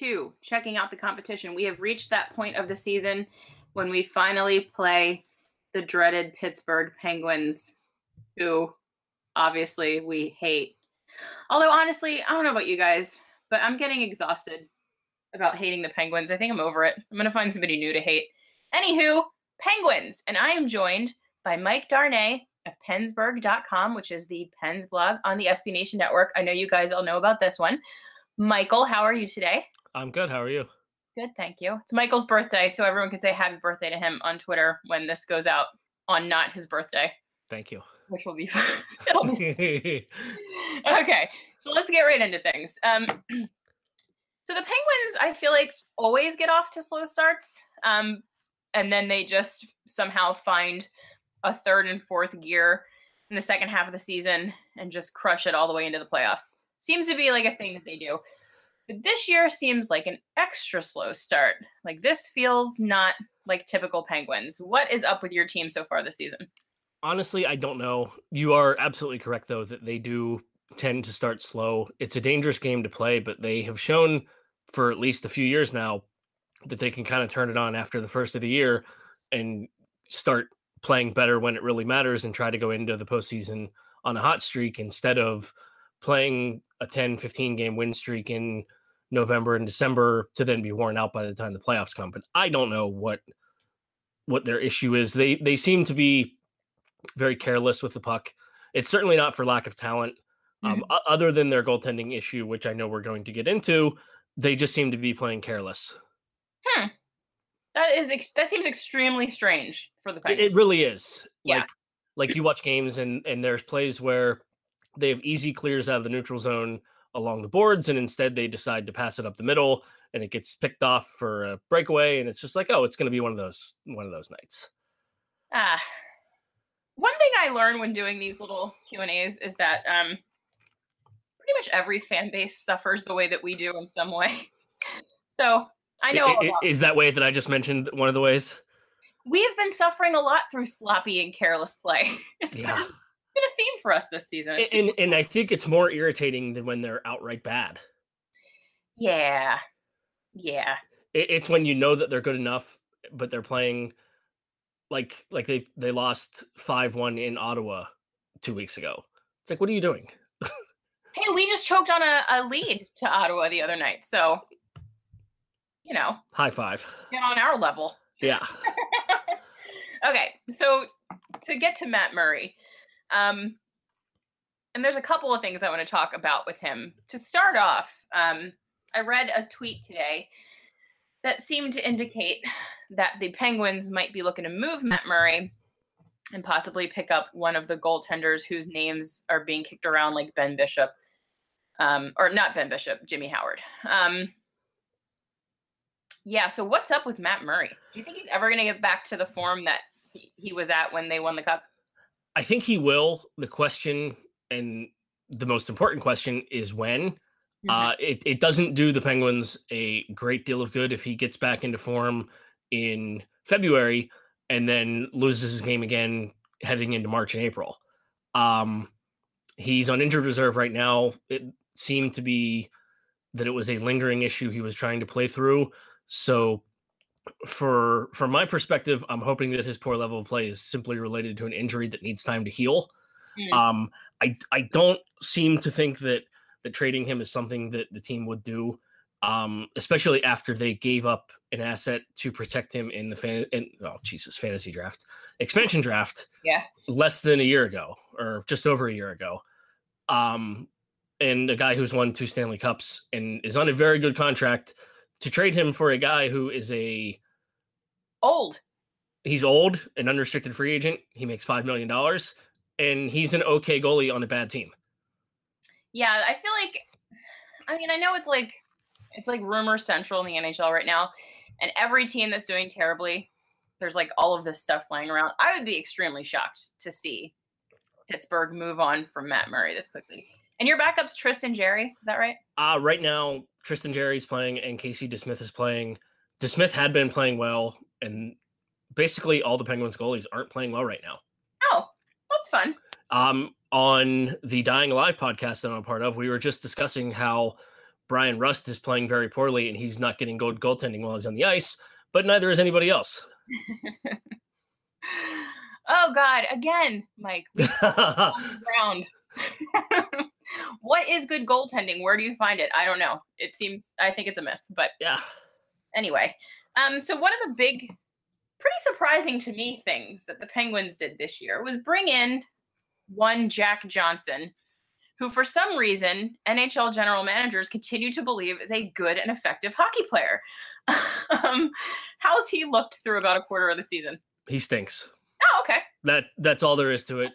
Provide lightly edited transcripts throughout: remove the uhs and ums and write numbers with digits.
to Checking Out the Competition. We have reached that point of the season when we finally play the dreaded Pittsburgh Penguins, who obviously we hate. Although, honestly, I don't know about you guys, but I'm getting exhausted about hating the Penguins. I think I'm over it. I'm going to find somebody new to hate. Anywho, Penguins. And I am joined by Mike Darnay of Pensburgh.com, which is the Pens blog on the SB Nation network. I know you guys all know about this one. Michael, how are you today? I'm good. How are you? Good, thank you. It's Michael's birthday, so everyone can say happy birthday to him on Twitter when this goes out on not his birthday. Thank you. Which will be fun. Okay, so let's get right into things. So the Penguins, I feel like, always get off to slow starts, and then they just somehow find a third and fourth gear in the second half of the season and just crush it all the way into the playoffs. Seems to be like a thing that they do. But this year seems like an extra slow start. Like, this feels not like typical Penguins. What is up with your team so far this season? Honestly, I don't know. You are absolutely correct, though, that they do tend to start slow. It's a dangerous game to play, but they have shown for at least a few years now that they can kind of turn it on after the first of the year and start playing better when it really matters and try to go into the postseason on a hot streak instead of playing a 10-15 game win streak in November and December to then be worn out by the time the playoffs come. But I don't know what their issue is. They seem to be very careless with the puck. It's certainly not for lack of talent. Other than their goaltending issue, which I know we're going to get into, they just seem to be playing careless. That seems extremely strange for the Penguins. It really is. Yeah. Like you watch games and there's plays where they have easy clears out of the neutral zone along the boards, and instead they decide to pass it up the middle, and it gets picked off for a breakaway, and it's just like, oh, it's going to be one of those nights. One thing I learned when doing these little Q&As is that pretty much every fan base suffers the way that we do in some way. So I know is that way that I just mentioned one of the ways? We have been suffering a lot through sloppy and careless play. It's been a theme for us this season. And I think it's more irritating than when they're outright bad. Yeah. It's when you know that they're good enough, but they're playing... Like they lost 5-1 in Ottawa 2 weeks ago. It's like, what are you doing? Hey, we just choked on a lead to Ottawa the other night. So, you know. High five. Get on our level. Yeah. Okay, so to get to Matt Murray, and there's a couple of things I want to talk about with him. To start off, I read a tweet today that seemed to indicate that the Penguins might be looking to move Matt Murray and possibly pick up one of the goaltenders whose names are being kicked around, like Ben Bishop, or not Ben Bishop, Jimmy Howard. So what's up with Matt Murray? Do you think he's ever going to get back to the form that he was at when they won the cup? I think he will. The question, and the most important question, is when. It doesn't do the Penguins a great deal of good if he gets back into form in February and then loses his game again heading into March and April. He's on injured reserve right now. It seemed to be that it was a lingering issue he was trying to play through. So from my perspective, I'm hoping that his poor level of play is simply related to an injury that needs time to heal. I don't seem to think that trading him is something that the team would do, especially after they gave up an asset to protect him in the fantasy draft, expansion draft, less than a year ago, or just over a year ago. And a guy who's won 2 Stanley Cups and is on a very good contract, to trade him for a guy who is he's old, an unrestricted free agent. He makes $5 million and he's an okay goalie on a bad team. Yeah, I feel like, I know it's like rumor central in the NHL right now, And every team that's doing terribly, there's like all of this stuff lying around. I would be extremely shocked to see Pittsburgh move on from Matt Murray this quickly. And your backup's Tristan Jarry, is that right? Right now, Tristan Jarry's playing and Casey DeSmith is playing. DeSmith had been playing well, and basically all the Penguins goalies aren't playing well right now. Oh, that's fun. On the Dying Alive podcast that I'm a part of, we were just discussing how Brian Rust is playing very poorly and he's not getting good goaltending while he's on the ice, but neither is anybody else. Oh, God. Again, Mike. On the ground. What is good goaltending? Where do you find it? I don't know. It seems, I think it's a myth, but yeah. Anyway, so one of the big, pretty surprising to me things that the Penguins did this year was bring in one Jack Johnson, who for some reason, NHL general managers continue to believe is a good and effective hockey player. How's he looked through about a quarter of the season? He stinks. Oh, okay. That's all there is to it.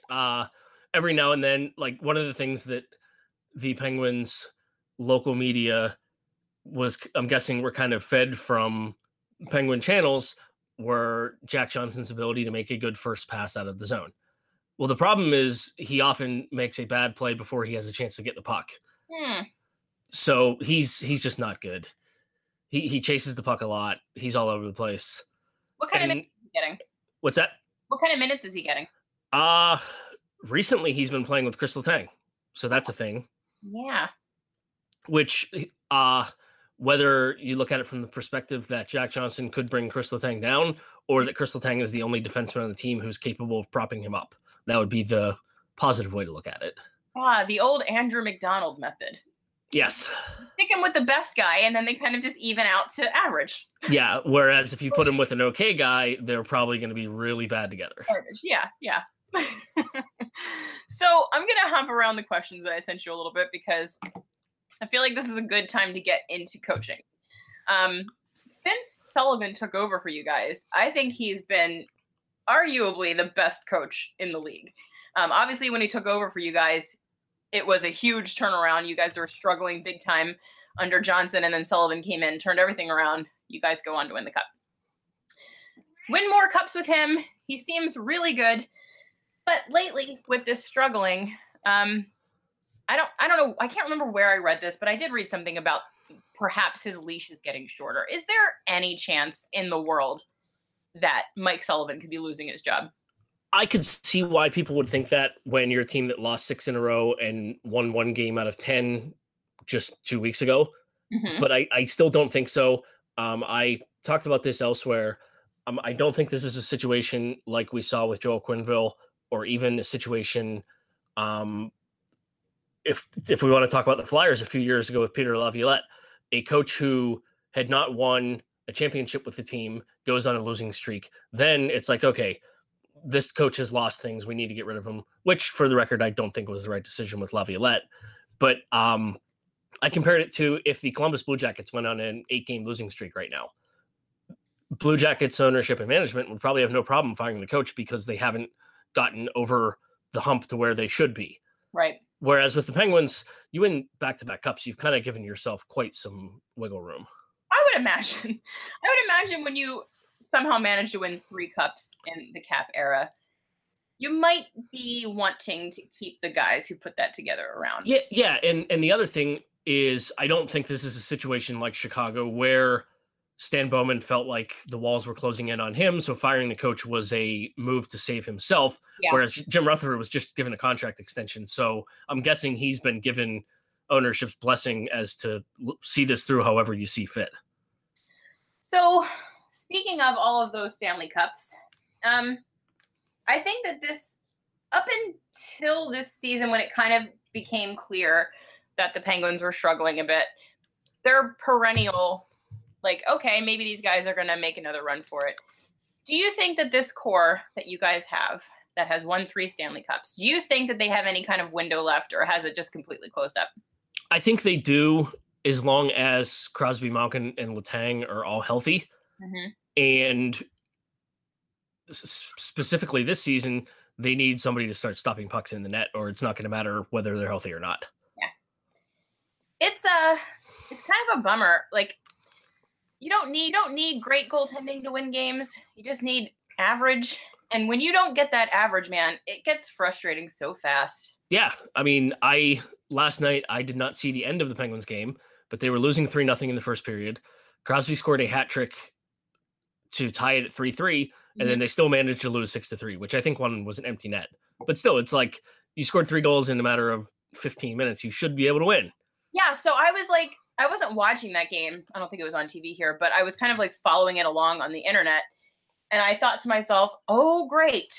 Every now and then, like one of the things that the Penguins local media was, I'm guessing, were kind of fed from Penguin channels were Jack Johnson's ability to make a good first pass out of the zone. Well, the problem is he often makes a bad play before he has a chance to get the puck. So he's just not good. He chases the puck a lot. He's all over the place. What kind of minutes is he getting? What's that? What kind of minutes is he getting? Recently he's been playing with Crystal Tang. So that's a thing. Yeah. Which, whether you look at it from the perspective that Jack Johnson could bring Chris Letang down or that Chris Letang is the only defenseman on the team who's capable of propping him up. That would be the positive way to look at it. Ah, the old Andrew McDonald method. Yes. Stick him with the best guy, and then they kind of just even out to average. Yeah, whereas if you put him with an okay guy, they're probably going to be really bad together. Average, yeah. So I'm going to hop around the questions that I sent you a little bit because I feel like this is a good time to get into coaching. Since Sullivan took over for you guys, I think he's been arguably the best coach in the league. Obviously, when he took over for you guys, it was a huge turnaround. You guys were struggling big time under Johnson, and then Sullivan came in, turned everything around. You guys go on to win the cup. Win more cups with him. He seems really good. But lately, with this struggling, I don't know. I can't remember where I read this, but I did read something about perhaps his leash is getting shorter. Is there any chance in the world that Mike Sullivan could be losing his job? I could see why people would think that when you're a team that lost 6 in a row and won one game out of 10 just 2 weeks ago. Mm-hmm. But I still don't think so. I talked about this elsewhere. I don't think this is a situation like we saw with Joel Quenneville or even a situation if we want to talk about the Flyers a few years ago with Peter LaViolette, a coach who had not won a championship with the team goes on a losing streak. Then it's like, okay, this coach has lost things. We need to get rid of him, which for the record, I don't think was the right decision with LaViolette. But I compared it to if the Columbus Blue Jackets went on an 8-game losing streak right now, Blue Jackets ownership and management would probably have no problem firing the coach because they haven't gotten over the hump to where they should be. Right. Whereas with the Penguins, you win back-to-back cups, you've kind of given yourself quite some wiggle room. I would imagine when you somehow manage to win 3 cups in the cap era, you might be wanting to keep the guys who put that together around. Yeah. And the other thing is I don't think this is a situation like Chicago where Stan Bowman felt like the walls were closing in on him, so firing the coach was a move to save himself, whereas Jim Rutherford was just given a contract extension. So I'm guessing he's been given ownership's blessing as to see this through however you see fit. So speaking of all of those Stanley Cups, I think that this, up until this season when it kind of became clear that the Penguins were struggling a bit, their perennial like, okay, maybe these guys are going to make another run for it. Do you think that this core that you guys have that has won 3 Stanley Cups, do you think that they have any kind of window left or has it just completely closed up? I think they do as long as Crosby, Malkin, and Letang are all healthy. Mm-hmm. And specifically this season, they need somebody to start stopping pucks in the net or it's not going to matter whether they're healthy or not. Yeah. It's kind of a bummer. Like, You don't need great goaltending to win games. You just need average. And when you don't get that average, man, it gets frustrating so fast. Yeah. I mean, last night I did not see the end of the Penguins game, but they were losing 3-0 in the first period. Crosby scored a hat trick to tie it at 3-3, and then they still managed to lose 6-3, which I think one was an empty net. But still, it's like you scored 3 goals in a matter of 15 minutes. You should be able to win. Yeah, so I was like, I wasn't watching that game. I don't think it was on TV here, but I was kind of like following it along on the internet. And I thought to myself, oh, great.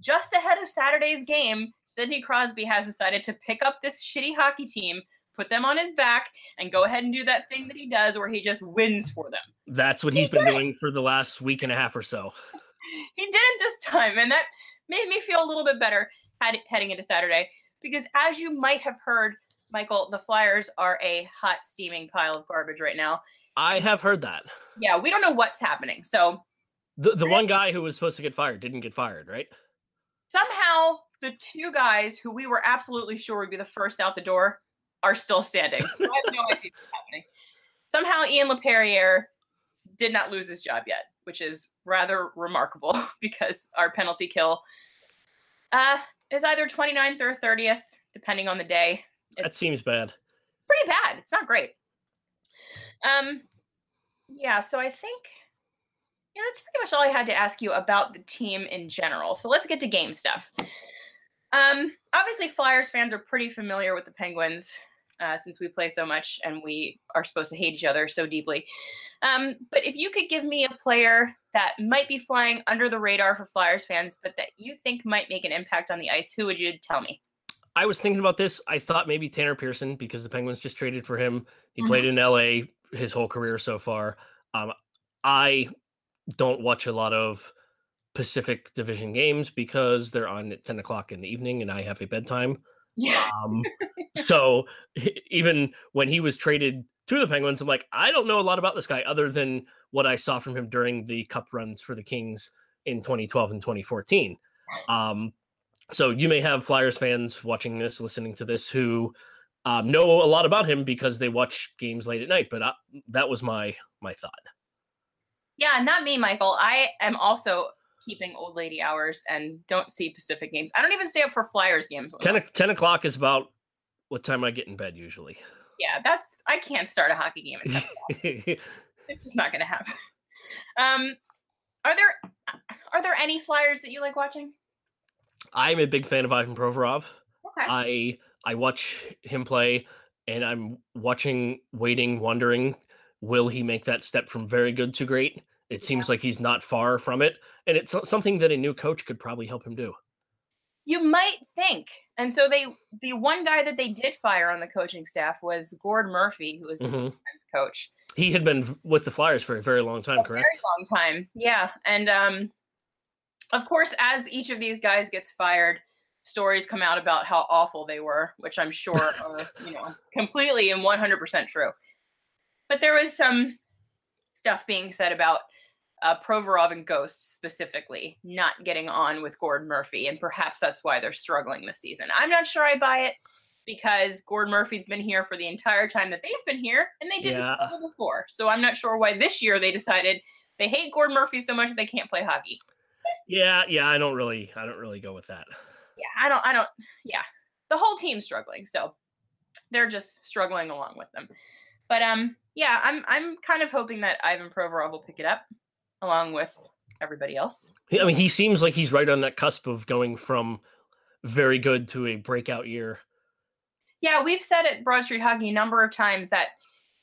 Just ahead of Saturday's game, Sidney Crosby has decided to pick up this shitty hockey team, put them on his back, and go ahead and do that thing that he does where he just wins for them. That's what he's been doing for the last week and a half or so. He did it this time, and that made me feel a little bit better heading into Saturday. Because as you might have heard, Michael, the Flyers are a hot, steaming pile of garbage right now. I have heard that. Yeah, we don't know what's happening, so... The one guy who was supposed to get fired didn't get fired, right? Somehow, the 2 guys who we were absolutely sure would be the first out the door are still standing. I have no idea what's happening. Somehow, Ian LaPerriere did not lose his job yet, which is rather remarkable because our penalty kill is either 29th or 30th, depending on the day. That seems bad. Pretty bad. It's not great. Yeah, so I think... Yeah, that's pretty much all I had to ask you about the team in general. So let's get to game stuff. Obviously, Flyers fans are pretty familiar with the Penguins since we play so much and we are supposed to hate each other so deeply. But if you could give me a player that might be flying under the radar for Flyers fans, but that you think might make an impact on the ice, who would you tell me? I was thinking about this. I thought maybe Tanner Pearson because the Penguins just traded for him. He played in L.A. his whole career so far. I don't watch a lot of Pacific Division games because they're on at 10 o'clock in the evening and I have a bedtime. Yeah. So even when he was traded to the Penguins, I'm like, I don't know a lot about this guy other than what I saw from him during the cup runs for the Kings in 2012 and 2014. So you may have Flyers fans watching this, listening to this, who know a lot about him because they watch games late at night. But that was my thought. Yeah, not me, Michael. I am also keeping old lady hours and don't see Pacific games. I don't even stay up for Flyers games. 10 o'clock is about what time I get in bed usually. Yeah, I can't start a hockey game at 10 o'clock. It's just not going to happen. Are there any Flyers that you like watching? I'm a big fan of Ivan Provorov. Okay. I watch him play, and I'm watching, waiting, wondering, will he make that step from very good to great? It seems like he's not far from it. And it's something that a new coach could probably help him do. You might think. And so the one guy that they did fire on the coaching staff was Gord Murphy, who was the defense coach. He had been with the Flyers for a very long time, correct? A very long time, yeah. And of course, as each of these guys gets fired, stories come out about how awful they were, which I'm sure are completely and 100% true. But there was some stuff being said about Provorov and Ghost specifically not getting on with Gord Murphy, and perhaps that's why they're struggling this season. I'm not sure I buy it because Gord Murphy's been here for the entire time that they've been here, and they didn't play before. So I'm not sure why this year they decided they hate Gord Murphy so much they can't play hockey. Yeah, I don't really go with that. Yeah, I don't. The whole team's struggling, so they're just struggling along with them. But yeah, I'm kind of hoping that Ivan Provorov will pick it up along with everybody else. I mean, he seems like he's right on that cusp of going from very good to a breakout year. Yeah, we've said at Broad Street Hockey a number of times that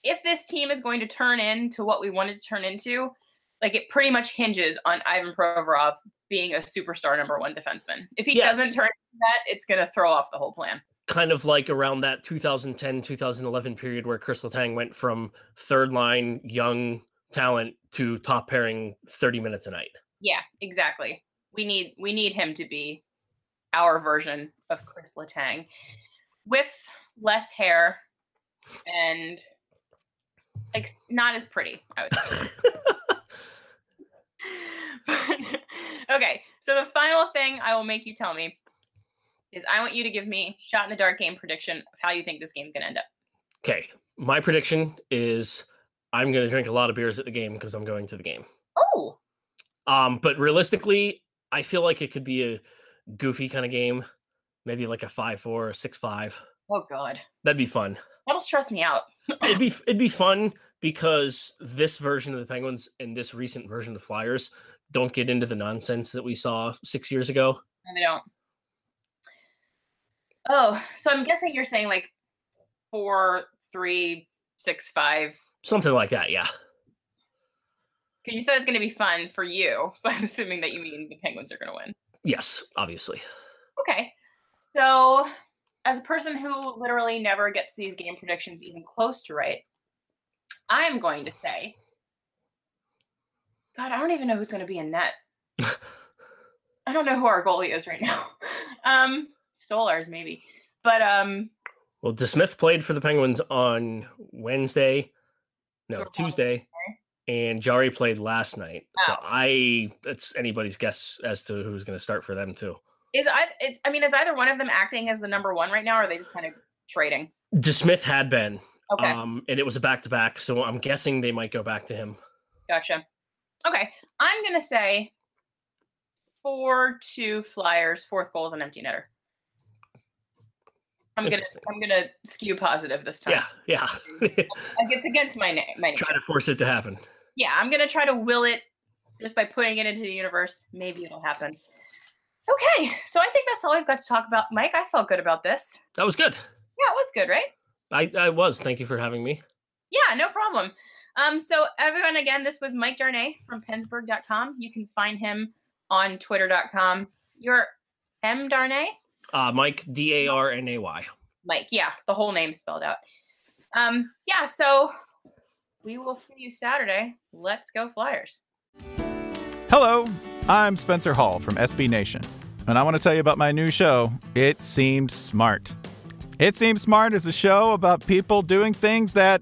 if this team is going to turn into what we wanted to turn into, like it pretty much hinges on Ivan Provorov being a superstar #1 defenseman. If he doesn't turn into that, it's going to throw off the whole plan. Kind of like around that 2010, 2011 period where Crystal Tang went from third line young talent to top pairing 30 minutes a night. Yeah, exactly. We need him to be our version of Chris Letang with less hair and like not as pretty, I would say. Okay, so the final thing I will make you tell me is I want you to give me shot-in-the-dark game prediction of how you think this game's going to end up. Okay. My prediction is I'm going to drink a lot of beers at the game because I'm going to the game. Oh. But realistically, I feel like it could be a goofy kind of game. Maybe like a 5-4 or 6-5. Oh, God. That'd be fun. That'll stress me out. It'd be fun because this version of the Penguins and this recent version of the Flyers don't get into the nonsense that we saw 6 years ago. And they don't. Oh, so I'm guessing you're saying like 4-3, 6-5. Something like that, yeah. Because you said it's going to be fun for you, so I'm assuming that you mean the Penguins are going to win. Yes, obviously. Okay. So, as a person who literally never gets these game predictions even close to right, I am going to say, God, I don't even know who's going to be in net. I don't know who our goalie is right now. Stolarz, maybe. But, well, DeSmith played for the Penguins on Tuesday. And Jarry played last night. Oh. So it's anybody's guess as to who's going to start for them too. Is either one of them acting as the number one right now, or are they just kind of trading? DeSmith had been. Okay. And it was a back-to-back, so I'm guessing they might go back to him. Gotcha. Okay. I'm going to say 4-2 Flyers, fourth goal is an empty netter. I'm gonna skew positive this time. Yeah, yeah. It's against my nature. Try to force it to happen. Yeah, I'm gonna try to will it just by putting it into the universe. Maybe it'll happen. Okay, so I think that's all I've got to talk about, Mike. I felt good about this. That was good. Yeah, it was good, right? I was. Thank you for having me. Yeah, no problem. So everyone, again, this was Mike Darnay from Pensburgh.com. You can find him on Twitter.com. You're M Darnay. Mike, Darnay. Mike, yeah, the whole name spelled out. Yeah, so we will see you Saturday. Let's go Flyers. Hello, I'm Spencer Hall from SB Nation, and I want to tell you about my new show, It Seems Smart. It Seems Smart is a show about people doing things that,